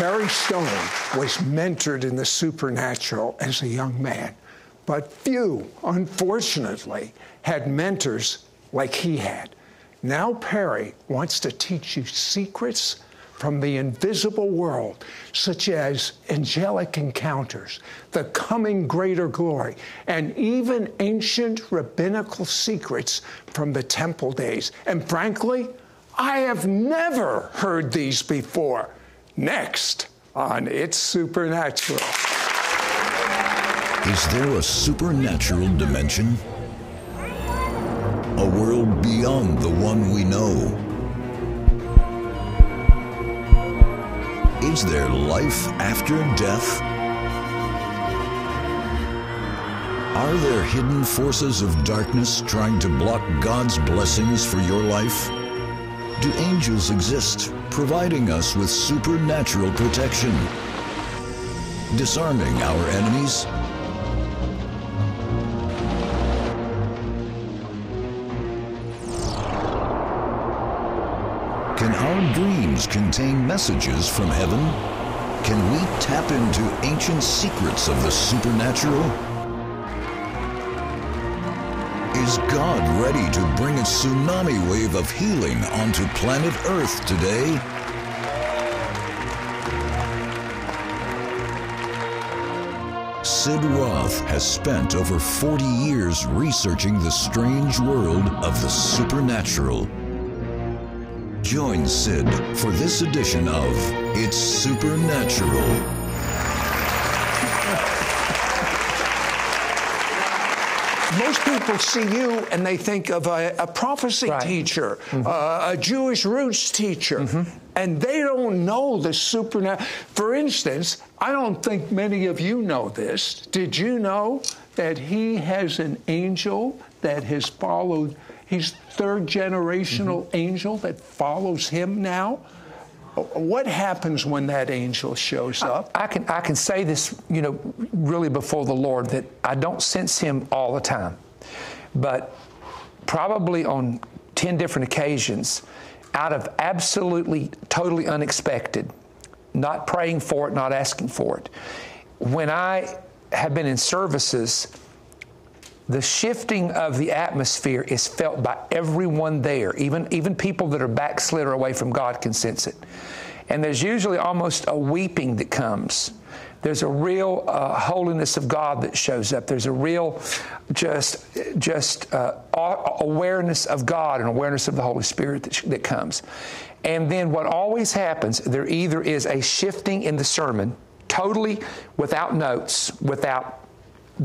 Perry Stone was mentored in the supernatural as a young man, but few, unfortunately, had mentors like he had. Now Perry wants to teach you secrets from the invisible world, such as angelic encounters, the coming greater glory, and even ancient rabbinical secrets from the temple days. And frankly, I have never heard these before. Next on It's Supernatural. Is there a supernatural dimension? A world beyond the one we know? Is there life after death? Are there hidden forces of darkness trying to block God's blessings for your life? Do angels exist, providing us with supernatural protection, disarming our enemies? Can our dreams contain messages from heaven? Can we tap into ancient secrets of the supernatural? Is God ready to bring a tsunami wave of healing onto planet Earth today? Sid Roth has spent over 40 years researching the strange world of the supernatural. Join Sid for this edition of It's Supernatural. Most people see you and they think of a prophecy teacher, a Jewish roots teacher, and they don't know the supernatural. For instance, I don't think many of you know this. Did you know that he has an angel that has followed, he's third generational angel that follows him now? What happens when that angel shows up? I can say this, you know, really before the Lord, that I don't sense him all the time, but probably on 10 different occasions, out of absolutely, totally unexpected, not praying for it, not asking for it. When I have been in services, the shifting of the atmosphere is felt by everyone there. Even people that are backslid or away from God can sense it. And there's usually almost a weeping that comes. There's a real holiness of God that shows up. There's a real just awareness of God and awareness of the Holy Spirit that comes. And then what always happens, there either is a shifting in the sermon, totally without notes, without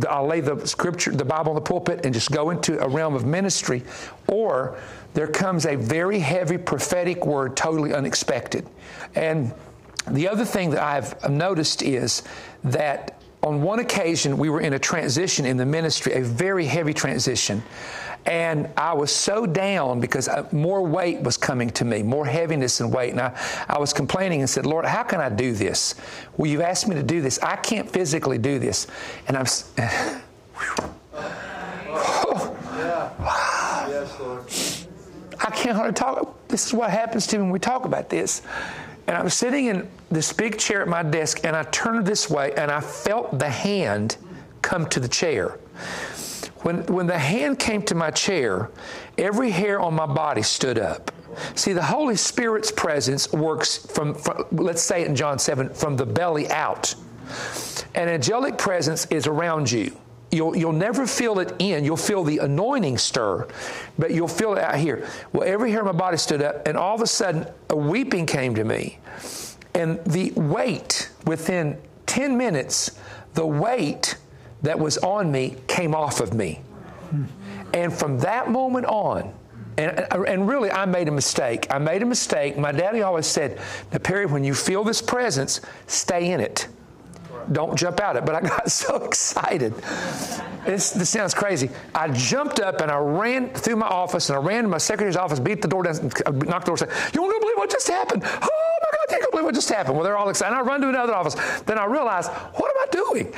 I'll lay the scripture, the Bible on the pulpit and just go into a realm of ministry, or there comes a very heavy prophetic word, totally unexpected. And the other thing that I've noticed is that on one occasion we were in a transition in the ministry, a very heavy transition. And I was so down because more weight was coming to me, more heaviness and weight. And I was complaining and said, Lord, how can I do this? Well, you've asked me to do this. I can't physically do this. And I'm... I can't hardly talk. This is what happens to me when we talk about this. And I'm sitting in this big chair at my desk, and I turned this way, and I felt the hand come to the chair. When the hand came to my chair, every hair on my body stood up. See, the Holy Spirit's presence works from let's say it in John 7, from the belly out. An angelic presence is around you. You'll never feel it in. You'll feel the anointing stir, but you'll feel it out here. Well, every hair on my body stood up, and all of a sudden, a weeping came to me. And the weight, within 10 minutes, the weight that was on me came off of me. And from that moment on, and really I made a mistake. I made a mistake. My daddy always said, now Perry, when you feel this presence, stay in it. Don't jump out of it. But I got so excited. This sounds crazy. I jumped up and I ran through my office and I ran to my secretary's office, beat the door down, knocked the door down. You won't believe what just happened. Oh my God, I can't believe what just happened. Well, they're all excited. And I run to another office. Then I realized, what am I doing?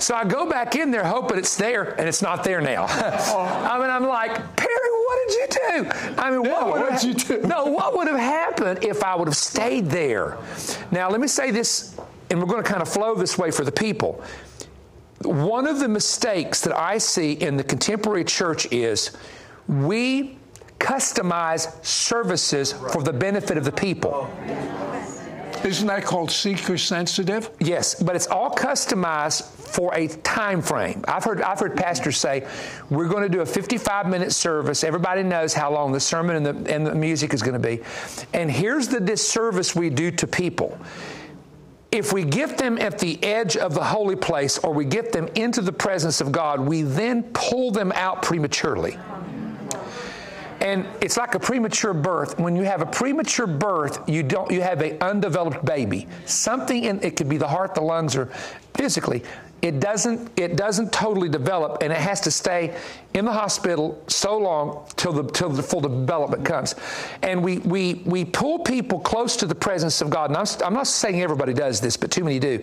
So I go back in there hoping it's there, and it's not there now. I mean, I'm like, Perry, what would you do? I mean, what would have happened if I would have stayed there? Now, let me say this, and we're going to kind of flow this way for the people. One of the mistakes that I see in the contemporary church is we customize services for the benefit of the people. Isn't that called seeker-sensitive? Yes, but it's all customized for a time frame. I've heard pastors say, we're going to do a 55-minute service. Everybody knows how long the sermon and the music is going to be. And here's the disservice we do to people. If we get them at the edge of the holy place or we get them into the presence of God, we then pull them out prematurely. And it's like a premature birth. When you have a premature birth, you have an undeveloped baby. Something in it could be the heart, the lungs, or physically. It doesn't totally develop, and it has to stay in the hospital so long till the full development comes. And we pull people close to the presence of God. And I'm not saying everybody does this, but too many do.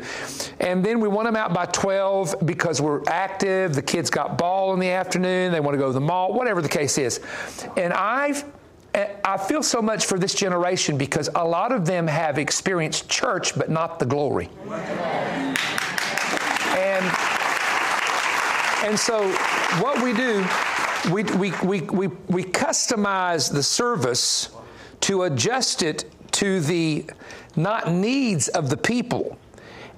And then we want them out by 12 because we're active. The kids got ball in the afternoon. They want to go to the mall, whatever the case is. And I feel so much for this generation because a lot of them have experienced church, but not the glory. And so what we do, we customize the service to adjust it to the not needs of the people,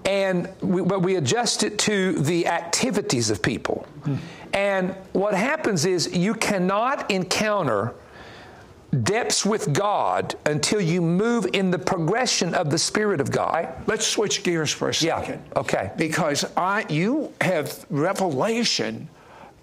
but we adjust it to the activities of people. Mm-hmm. And what happens is you cannot encounter depths with God until you move in the progression of the Spirit of God. Let's switch gears for a second. Yeah, okay. Because you have revelation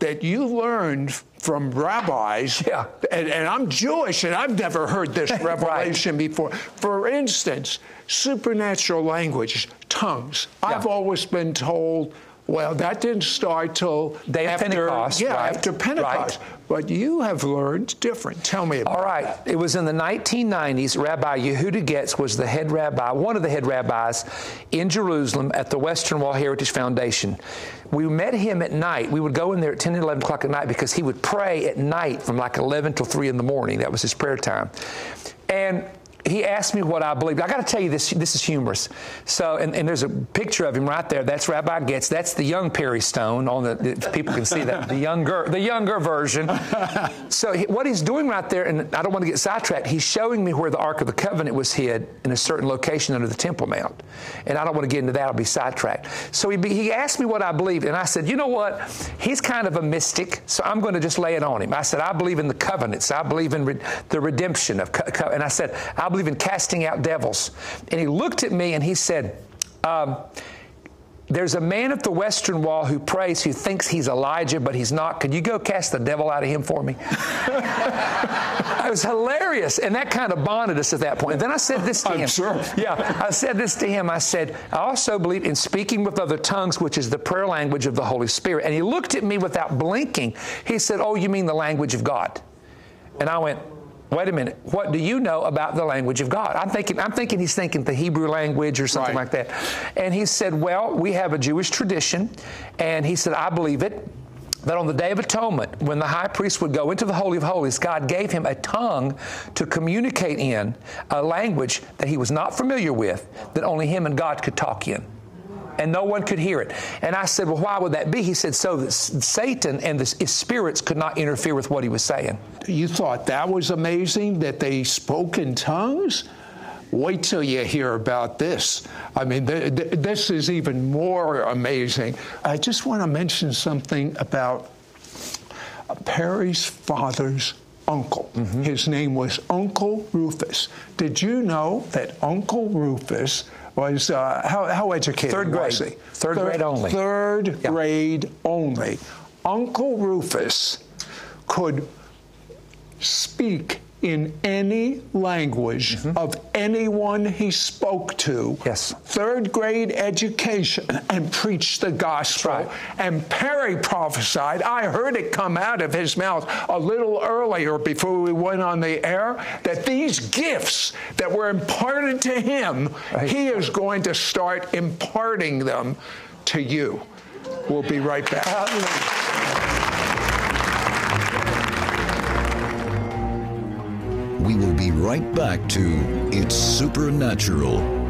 that you learned from rabbis, yeah. And I'm Jewish, and I've never heard this revelation right. before. For instance, supernatural language, tongues. Yeah. I've always been told, well, that didn't start till Pentecost. Yeah, right. After Pentecost. Right. But you have learned different. Tell me about it. All right. That. It was in the 1990s. Rabbi Yehuda Getz was the head rabbi, one of the head rabbis in Jerusalem at the Western Wall Heritage Foundation. We met him at night. We would go in there at 10 and 11 o'clock at night because he would pray at night from like 11 till 3 in the morning. That was his prayer time. And he asked me what I believed. I got to tell you, this is humorous. So, and there's a picture of him right there. That's Rabbi Getz. That's the young Perry Stone. People can see that. The younger version. So what he's doing right there, and I don't want to get sidetracked, he's showing me where the Ark of the Covenant was hid in a certain location under the Temple Mount. And I don't want to get into that. I'll be sidetracked. So he asked me what I believed, and I said, you know what? He's kind of a mystic, so I'm going to just lay it on him. I said, I believe in the covenants. I believe in the redemption of covenants. And I said, I believe in casting out devils. And he looked at me and he said, there's a man at the Western Wall who prays, who thinks he's Elijah, but he's not. Could you go cast the devil out of him for me? It was hilarious. And that kind of bonded us at that point. And then I said this to him. I'm sure. Yeah. I said this to him. I said, I also believe in speaking with other tongues, which is the prayer language of the Holy Spirit. And he looked at me without blinking. He said, oh, you mean the language of God? And I went, wait a minute, what do you know about the language of God? I'm thinking he's thinking the Hebrew language or something right. like that. And he said, well, we have a Jewish tradition. And he said, I believe it, that on the Day of Atonement, when the high priest would go into the Holy of Holies, God gave him a tongue to communicate in, a language that he was not familiar with, that only him and God could talk in. And no one could hear it. And I said, well, why would that be? He said, so that Satan and his spirits could not interfere with what he was saying. You thought that was amazing, that they spoke in tongues? Wait till you hear about this. I mean, this is even more amazing. I just want to mention something about Perry's father's uncle. Mm-hmm. His name was Uncle Rufus. Did you know that Uncle Rufus was, how educated was he? Third grade only. Uncle Rufus could speak in any language mm-hmm. of anyone he spoke to. Yes. Third grade education and preached the gospel. Right. And Perry prophesied. I heard it come out of his mouth a little earlier before we went on the air that these gifts that were imparted to him, right. he is going to start imparting them to you. We'll be right back. right back to It's Supernatural.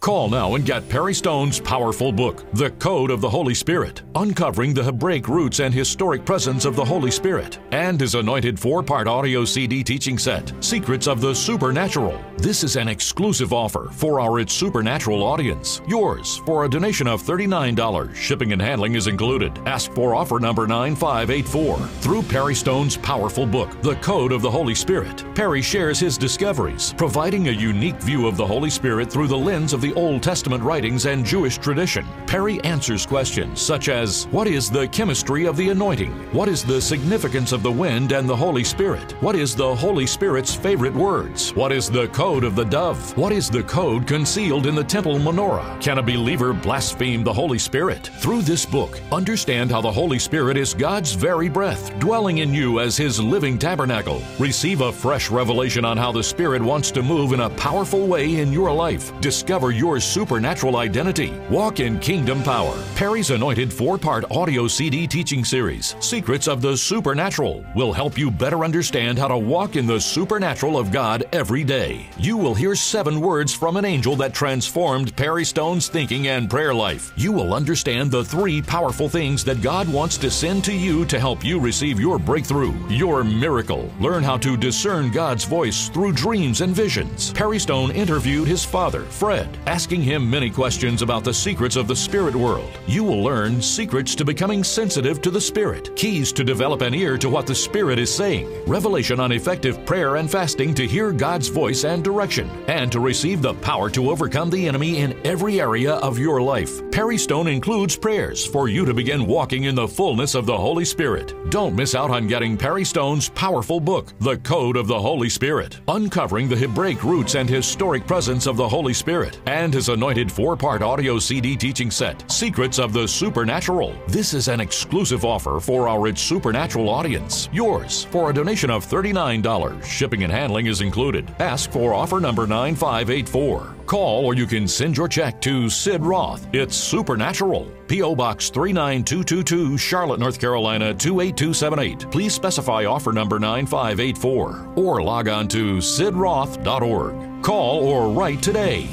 Call now and get Perry Stone's powerful book, The Code of the Holy Spirit, uncovering the Hebraic roots and historic presence of the Holy Spirit, and his anointed 4-part audio CD teaching set, Secrets of the Supernatural. This is an exclusive offer for our It's Supernatural audience. Yours for a donation of $39. Shipping and handling is included. Ask for offer number 9584. Through Perry Stone's powerful book, The Code of the Holy Spirit, Perry shares his discoveries, providing a unique view of the Holy Spirit through the lens of the Old Testament writings and Jewish tradition. Perry answers questions such as, what is the chemistry of the anointing? What is the significance of the wind and the Holy Spirit? What is the Holy Spirit's favorite words? What is the code of the dove? What is the code concealed in the temple menorah? Can a believer blaspheme the Holy Spirit? Through this book, understand how the Holy Spirit is God's very breath, dwelling in you as His living tabernacle. Receive a fresh revelation on how the Spirit wants to move in a powerful way in your life. Discover your supernatural identity. Walk in kingdom power. Perry's anointed 4-part audio CD teaching series, Secrets of the Supernatural, will help you better understand how to walk in the supernatural of God every day. You will hear 7 words from an angel that transformed Perry Stone's thinking and prayer life. You will understand the 3 powerful things that God wants to send to you to help you receive your breakthrough, your miracle. Learn how to discern God's voice through dreams and visions. Perry Stone interviewed his father, Fred, asking him many questions about the secrets of the spirit world. You will learn secrets to becoming sensitive to the Spirit, keys to develop an ear to what the Spirit is saying, revelation on effective prayer and fasting to hear God's voice and direction, and to receive the power to overcome the enemy in every area of your life. Perry Stone includes prayers for you to begin walking in the fullness of the Holy Spirit. Don't miss out on getting Perry Stone's powerful book, The Code of the Holy Spirit, uncovering the Hebraic roots and historic presence of the Holy Spirit, and his anointed 4-part audio CD teaching set, Secrets of the Supernatural. This is an exclusive offer for our It's Supernatural audience. Yours for a donation of $39. Shipping and handling is included. Ask for offer number 9584. Call or you can send your check to Sid Roth. It's Supernatural. P.O. Box 39222, Charlotte, North Carolina 28278. Please specify offer number 9584 or log on to sidroth.org. Call or write today.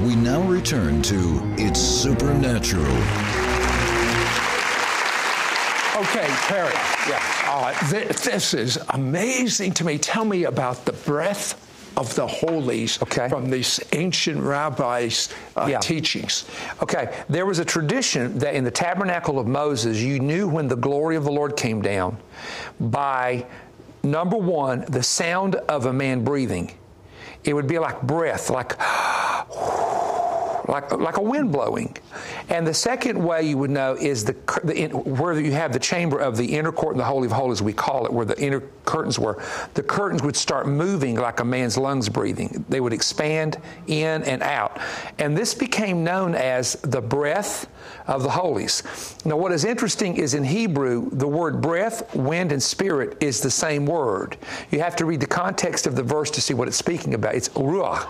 We now return to It's Supernatural. Okay, Perry. Yeah. This is amazing to me. Tell me about the breath of the holies from these ancient rabbis' teachings. Okay, there was a tradition that in the tabernacle of Moses, you knew when the glory of the Lord came down by, number one, the sound of a man breathing. It would be like breath, like a wind blowing. And the second way you would know is where you have the chamber of the inner court and the Holy of Holies, we call it, where the inner curtains were. The curtains would start moving like a man's lungs breathing. They would expand in and out. And this became known as the breath of the holies. Now, what is interesting is in Hebrew, the word breath, wind, and spirit is the same word. You have to read the context of the verse to see what it's speaking about. It's ruach.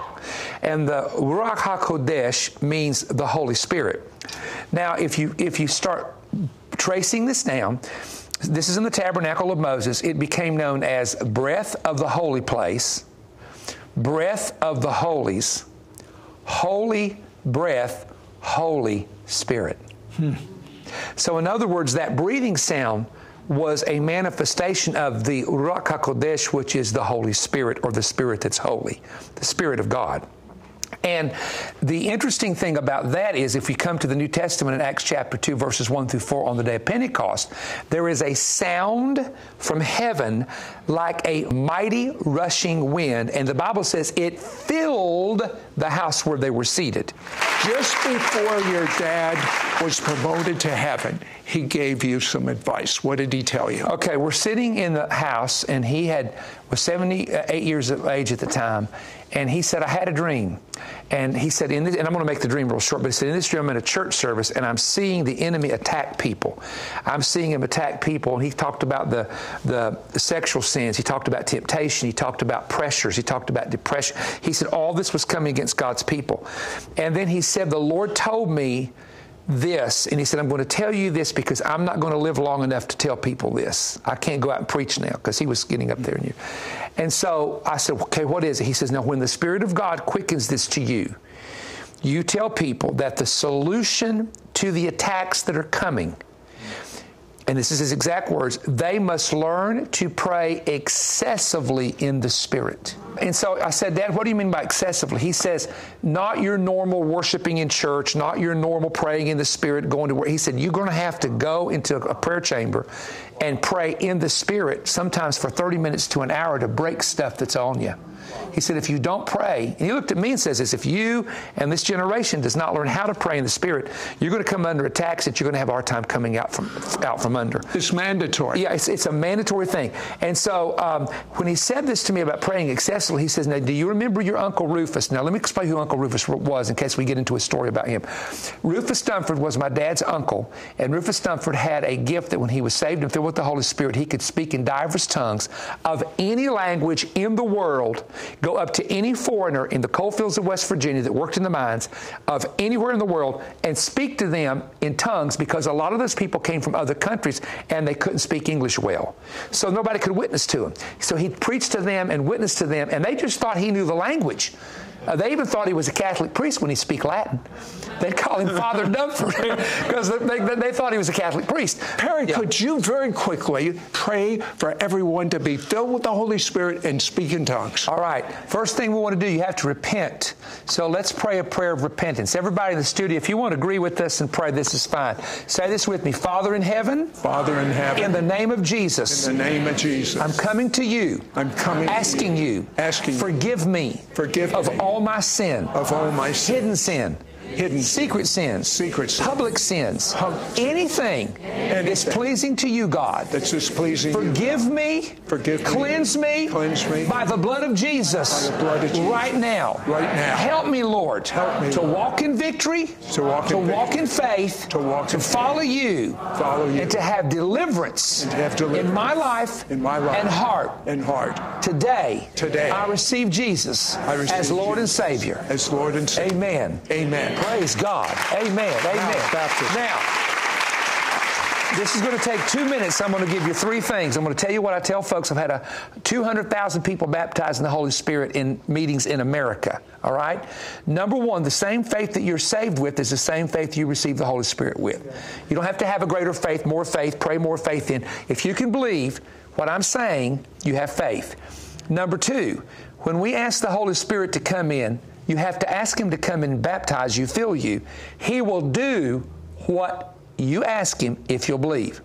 And the Ruach Hakodesh means the Holy Spirit. Now, if you start tracing this down, this is in the tabernacle of Moses. It became known as breath of the holy place, breath of the holies, holy breath, Holy Spirit. So in other words, that breathing sound was a manifestation of the Ruach HaKodesh, which is the Holy Spirit, or the Spirit that's holy, the Spirit of God. And the interesting thing about that is if you come to the New Testament in Acts chapter 2, verses 1 through 4 on the day of Pentecost, there is a sound from heaven like a mighty rushing wind. And the Bible says it filled the house where they were seated. Just before your dad was promoted to heaven, he gave you some advice. What did he tell you? Okay, we're sitting in the house, and he was 78 years of age at the time, and he said, I had a dream. And he said, and I'm going to make the dream real short, but he said, in this dream, I'm in a church service, and I'm seeing the enemy attack people. I'm seeing him attack people, and he talked about the sexual sins. He talked about temptation. He talked about pressures. He talked about depression. He said, all this was coming against God's people. And then he said, the Lord told me this, and he said, I'm going to tell you this because I'm not going to live long enough to tell people this. I can't go out and preach now, because he was getting up there and you. And so I said, okay, what is it? He says, now when the Spirit of God quickens this to you, you tell people that the solution to the attacks that are coming, and this is his exact words, they must learn to pray excessively in the Spirit. And so I said, Dad, what do you mean by excessively? He says, not your normal worshiping in church, not your normal praying in the Spirit, going to work. He said, you're going to have to go into a prayer chamber and pray in the Spirit, sometimes for 30 minutes to an hour, to break stuff that's on you. He said, if you don't pray, and he looked at me and says this, if you and this generation does not learn how to pray in the Spirit, you're going to come under attacks that you're going to have a hard time coming out from under. It's mandatory. Yeah, it's a mandatory thing. And so when he said this to me about praying excessively, he says, now, do you remember your Uncle Rufus? Now, let me explain who Uncle Rufus was in case we get into a story about him. Rufus Dunford was my dad's uncle, and Rufus Dunford had a gift that when he was saved and filled with the Holy Spirit, he could speak in diverse tongues of any language in the world, go up to any foreigner in the coal fields of West Virginia that worked in the mines of anywhere in the world and speak to them in tongues, because a lot of those people came from other countries and they couldn't speak English well. So nobody could witness to him. So he preached to them and witnessed to them, and they just thought he knew the language. They even thought he was a Catholic priest when he spoke Latin. They'd call him Father Dunford because they thought he was a Catholic priest. Perry, could you very quickly pray for everyone to be filled with the Holy Spirit and speak in tongues? All right. First thing we want to do, you have to repent. So let's pray a prayer of repentance. Everybody in the studio, if you want to agree with us and pray, this is fine. Say this with me. Father in heaven. Father in heaven. In the name of Jesus. In the name of Jesus. I'm coming to you. I'm coming asking to you. Asking you. Forgive me. Forgive me. Of all my sin. Hidden sin. Hidden secret sins. Secret sins. Public sins. Anything that's pleasing to you, God. That's displeasing. Forgive me. Cleanse me. By the blood of Jesus. Right now. Help me, Lord. Help me, Lord. Walk in victory. To walk in faith. To follow you. And to have deliverance. In my life. And heart. Today. I receive Jesus. As Lord and Savior. Amen. Praise God. Amen. Now, this is going to take 2 minutes. I'm going to give you three things. I'm going to tell you what I tell folks. I've had 200,000 people baptized in the Holy Spirit in meetings in America. All right? Number one, the same faith that you're saved with is the same faith you receive the Holy Spirit with. You don't have to have a greater faith, more faith, pray more faith in. If you can believe what I'm saying, you have faith. Number two, when we ask the Holy Spirit to come in, you have to ask Him to come and baptize you, fill you. He will do what you ask Him if you'll believe.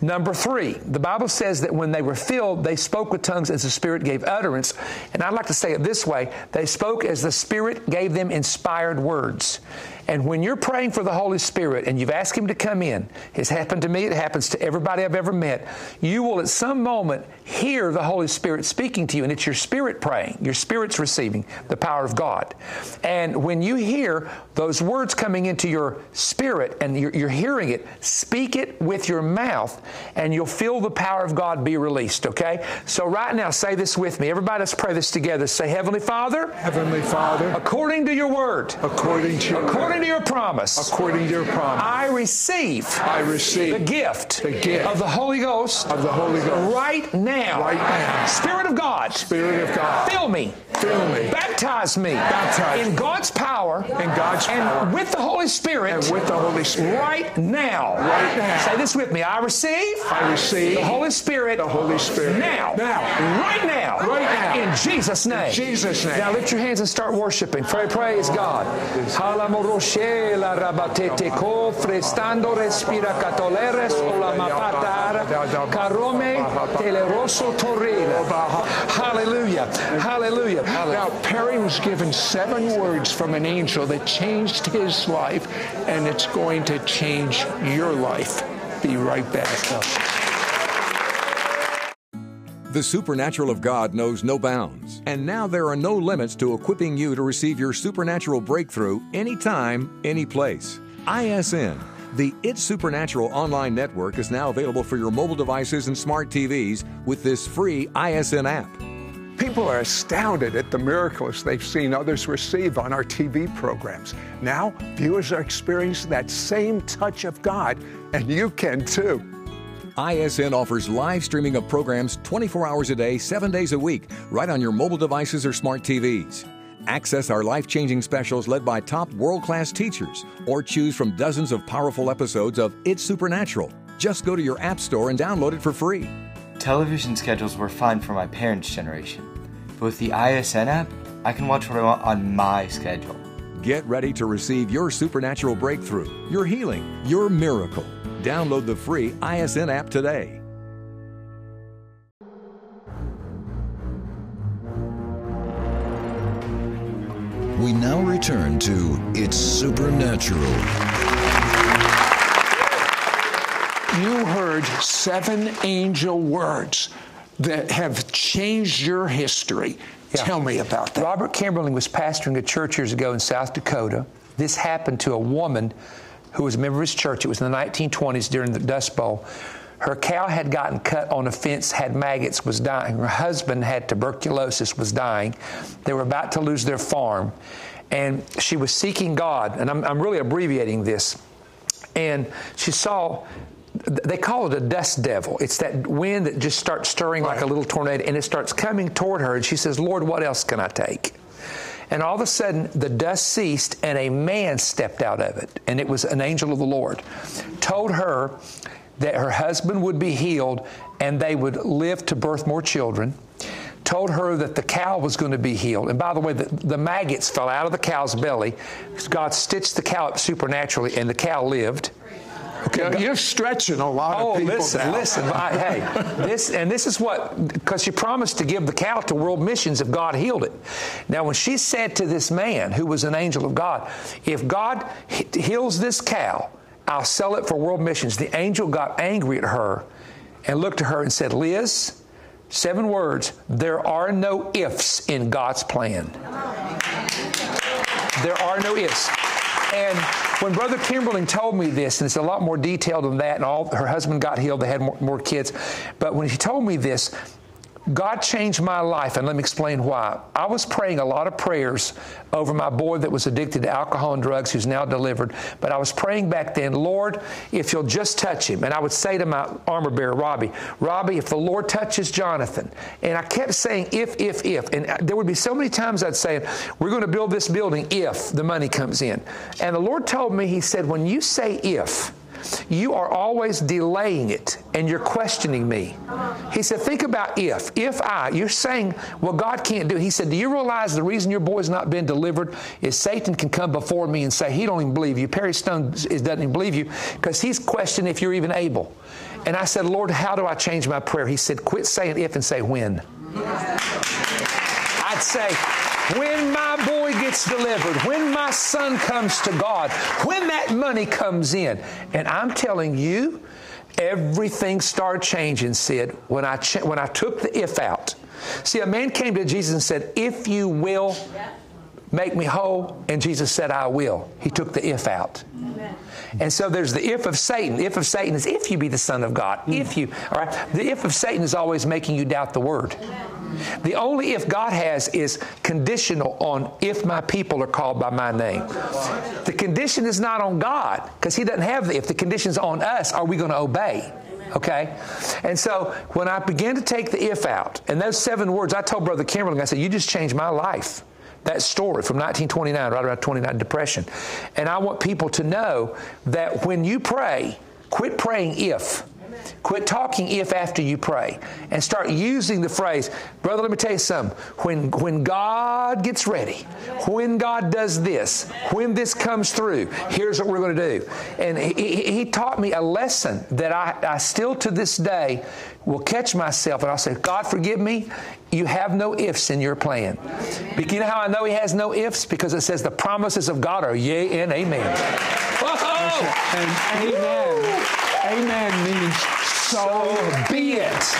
Number three, the Bible says that when they were filled, they spoke with tongues as the Spirit gave utterance. And I'd like to say it this way. They spoke as the Spirit gave them inspired words. And when you're praying for the Holy Spirit and you've asked Him to come in, it's happened to me, it happens to everybody I've ever met, you will at some moment hear the Holy Spirit speaking to you, and it's your spirit praying. Your spirit's receiving the power of God. And when you hear those words coming into your spirit and you're hearing it, speak it with your mouth, and you'll feel the power of God be released, okay? So right now, say this with me. Everybody, let's pray this together. Say, Heavenly Father, according to your word, according to your promise, I receive the gift of the Holy Ghost right now. Spirit of God, fill me, baptize me in God's power, with the Holy Spirit right now. Say this with me. I receive the Holy Spirit now. Right now. In Jesus' name. Now lift your hands and start worshiping. Praise God. Hallelujah. Now, Perry was given 7 words from an angel that changed his life, and it's going to change your life. Be right back. The supernatural of God knows no bounds, and now there are no limits to equipping you to receive your supernatural breakthrough anytime, any place. ISN, the It's Supernatural online network, is now available for your mobile devices and smart TVs with this free ISN app. People are astounded at the miracles they've seen others receive on our TV programs. Now, viewers are experiencing that same touch of God, and you can too. ISN offers live streaming of programs 24 hours a day, 7 days a week, right on your mobile devices or smart TVs. Access our life-changing specials led by top world-class teachers, or choose from dozens of powerful episodes of It's Supernatural. Just go to your app store and download it for free. Television schedules were fine for my parents' generation, but with the ISN app, I can watch what I want on my schedule. Get ready to receive your supernatural breakthrough, your healing, your miracle. Download the free ISN app today. We now return to It's Supernatural. You heard 7 angel words that have changed your history. Yeah. Tell me about that. Robert Camberling was pastoring a church years ago in South Dakota. This happened to a woman who was a member of his church. It was in the 1920s during the Dust Bowl. Her cow had gotten cut on a fence, had maggots, was dying. Her husband had tuberculosis, was dying. They were about to lose their farm. And she was seeking God. And I'm really abbreviating this. And she saw... They call it a dust devil. It's that wind that just starts stirring like a little tornado, and it starts coming toward her, and she says, "Lord, what else can I take?" And all of a sudden, the dust ceased, and a man stepped out of it, and it was an angel of the Lord. Told her that her husband would be healed, and they would live to birth more children. Told her that the cow was going to be healed. And by the way, the maggots fell out of the cow's belly. God stitched the cow up supernaturally, and the cow lived. Okay. You're stretching a lot of people. Listen. Hey, this is what, because she promised to give the cow to world missions if God healed it. Now, when she said to this man, who was an angel of God, if God heals this cow, I'll sell it for world missions. The angel got angry at her and looked at her and said, Liz, 7 words, there are no ifs in God's plan. There are no ifs. And when Brother Camberling told me this, and it's a lot more detailed than that, and all her husband got healed, they had more kids. But when he told me this, God changed my life, and let me explain why. I was praying a lot of prayers over my boy that was addicted to alcohol and drugs, who's now delivered. But I was praying back then, Lord, if you'll just touch him. And I would say to my armor bearer, Robbie, if the Lord touches Jonathan. And I kept saying, if. And there would be so many times I'd say, we're going to build this building if the money comes in. And the Lord told me, he said, when you say if, you are always delaying it, and you're questioning me. He said, think about if I, you're saying, well, God can't do it. He said, do you realize the reason your boy's not been delivered is Satan can come before me and say, he don't even believe you. Perry Stone doesn't even believe you because he's questioning if you're even able. And I said, Lord, how do I change my prayer? He said, quit saying if and say when. I'd say, when my boy gets delivered, when my son comes to God, when that money comes in. And I'm telling you, everything started changing, Sid, when I took the if out. See, a man came to Jesus and said, if you will, make me whole. And Jesus said, I will. He took the if out. Amen. And so there's the if of Satan. If of Satan is if you be the son of God. Mm. The if of Satan is always making you doubt the word. Amen. The only if God has is conditional on if my people are called by my name. The condition is not on God because he doesn't have the if. The condition's on us. Are we going to obey? Okay? And so when I began to take the if out, and those 7 words, I told Brother Camberling, I said, you just changed my life. That story from 1929, right around 29, Depression. And I want people to know that when you pray, quit praying if. Quit talking if after you pray and start using the phrase, brother, let me tell you something. When God gets ready, when God does this, when this comes through, here's what we're going to do. And he taught me a lesson that I still to this day will catch myself and I'll say, God, forgive me. You have no ifs in your plan. But you know how I know he has no ifs? Because it says the promises of God are yea and amen. And amen. Amen means so be it.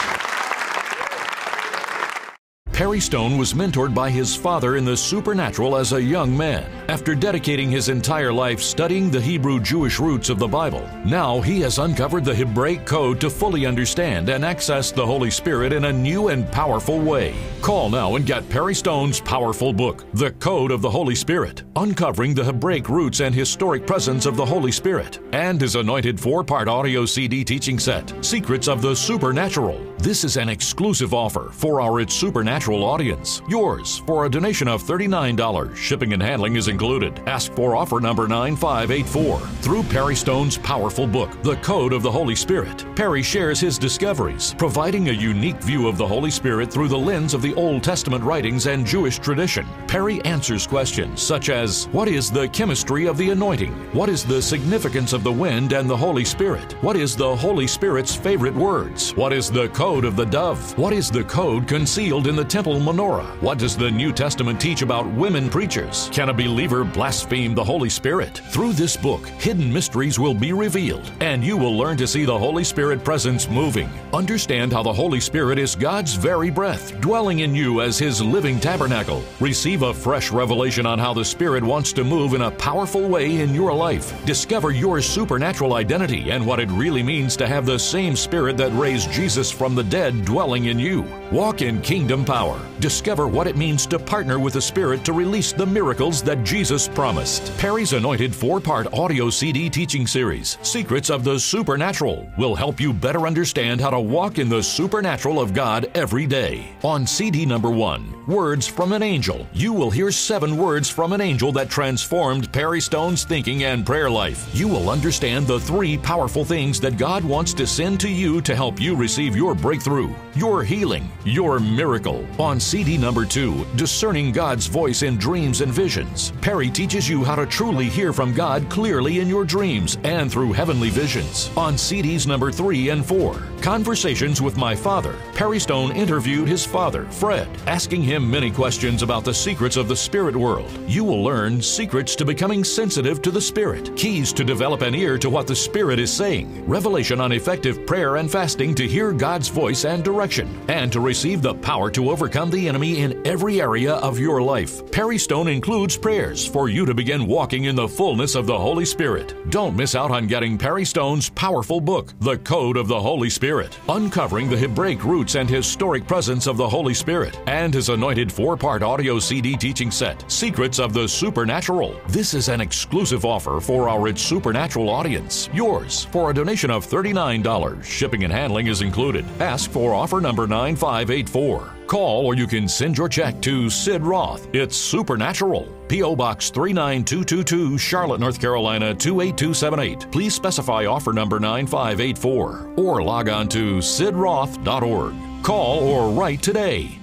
Perry Stone was mentored by his father in the supernatural as a young man. After dedicating his entire life studying the Hebrew-Jewish roots of the Bible, now he has uncovered the Hebraic code to fully understand and access the Holy Spirit in a new and powerful way. Call now and get Perry Stone's powerful book, The Code of the Holy Spirit, Uncovering the Hebraic Roots and Historic Presence of the Holy Spirit, and his anointed 4-part audio CD teaching set, Secrets of the Supernatural. This is an exclusive offer for our It's Supernatural audience. Yours for a donation of $39. Shipping and handling is included. Ask for offer number 9584. Through Perry Stone's powerful book, The Code of the Holy Spirit, Perry shares his discoveries, providing a unique view of the Holy Spirit through the lens of the Old Testament writings and Jewish tradition. Perry answers questions such as, what is the chemistry of the anointing? What is the significance of the wind and the Holy Spirit? What is the Holy Spirit's favorite words? What is the code of the dove? What is the code concealed in the temple menorah? What does the New Testament teach about women preachers? Can a believer blaspheme the Holy Spirit? Through this book, hidden mysteries will be revealed, and you will learn to see the Holy Spirit presence moving. Understand how the Holy Spirit is God's very breath, dwelling in you as His living tabernacle. Receive a fresh revelation on how the Spirit wants to move in a powerful way in your life. Discover your supernatural identity and what it really means to have the same Spirit that raised Jesus from the dead dwelling in you. Walk in kingdom power. Discover what it means to partner with the Spirit to release the miracles that Jesus promised. Perry's anointed 4-part audio CD teaching series, Secrets of the Supernatural, will help you better understand how to walk in the supernatural of God every day. On CD number 1, Words from an Angel, you will hear 7 words from an angel that transformed Perry Stone's thinking and prayer life. You will understand the 3 powerful things that God wants to send to you to help you receive your breakthrough, your healing, your miracle. On CD number 2, Discerning God's Voice in Dreams and Visions, Perry teaches you how to truly hear from God clearly in your dreams and through heavenly visions. On CDs number 3 and 4, Conversations with My Father, Perry Stone interviewed his father, Fred, asking him many questions about the secrets of the spirit world. You will learn secrets to becoming sensitive to the Spirit, keys to develop an ear to what the Spirit is saying, revelation on effective prayer and fasting to hear God's voice and direction, and to receive the power to overcome the enemy in every area of your life. Perry Stone includes prayers for you to begin walking in the fullness of the Holy Spirit. Don't miss out on getting Perry Stone's powerful book, The Code of the Holy Spirit, Uncovering the Hebraic Roots and Historic Presence of the Holy Spirit, and his anointed 4-part audio CD teaching set, Secrets of the Supernatural. This is an exclusive offer for our It's Supernatural audience. Yours for a donation of $39. Shipping and handling is included. Ask for offer number 9584. Call or you can send your check to Sid Roth. It's Supernatural. P.O. Box 39222, Charlotte, North Carolina 28278. Please specify offer number 9584 or log on to sidroth.org. Call or write today.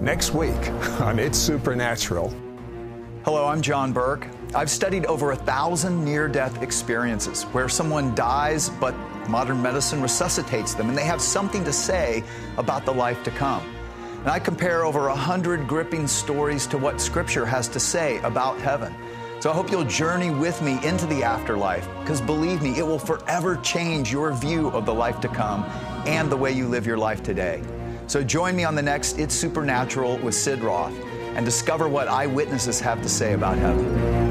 Next week on It's Supernatural. Hello, I'm John Burke. I've studied over 1,000 near-death experiences where someone dies but modern medicine resuscitates them, and they have something to say about the life to come. And I compare over 100 gripping stories to what Scripture has to say about heaven. So I hope you'll journey with me into the afterlife, because believe me, it will forever change your view of the life to come and the way you live your life today. So join me on the next It's Supernatural with Sid Roth and discover what eyewitnesses have to say about heaven.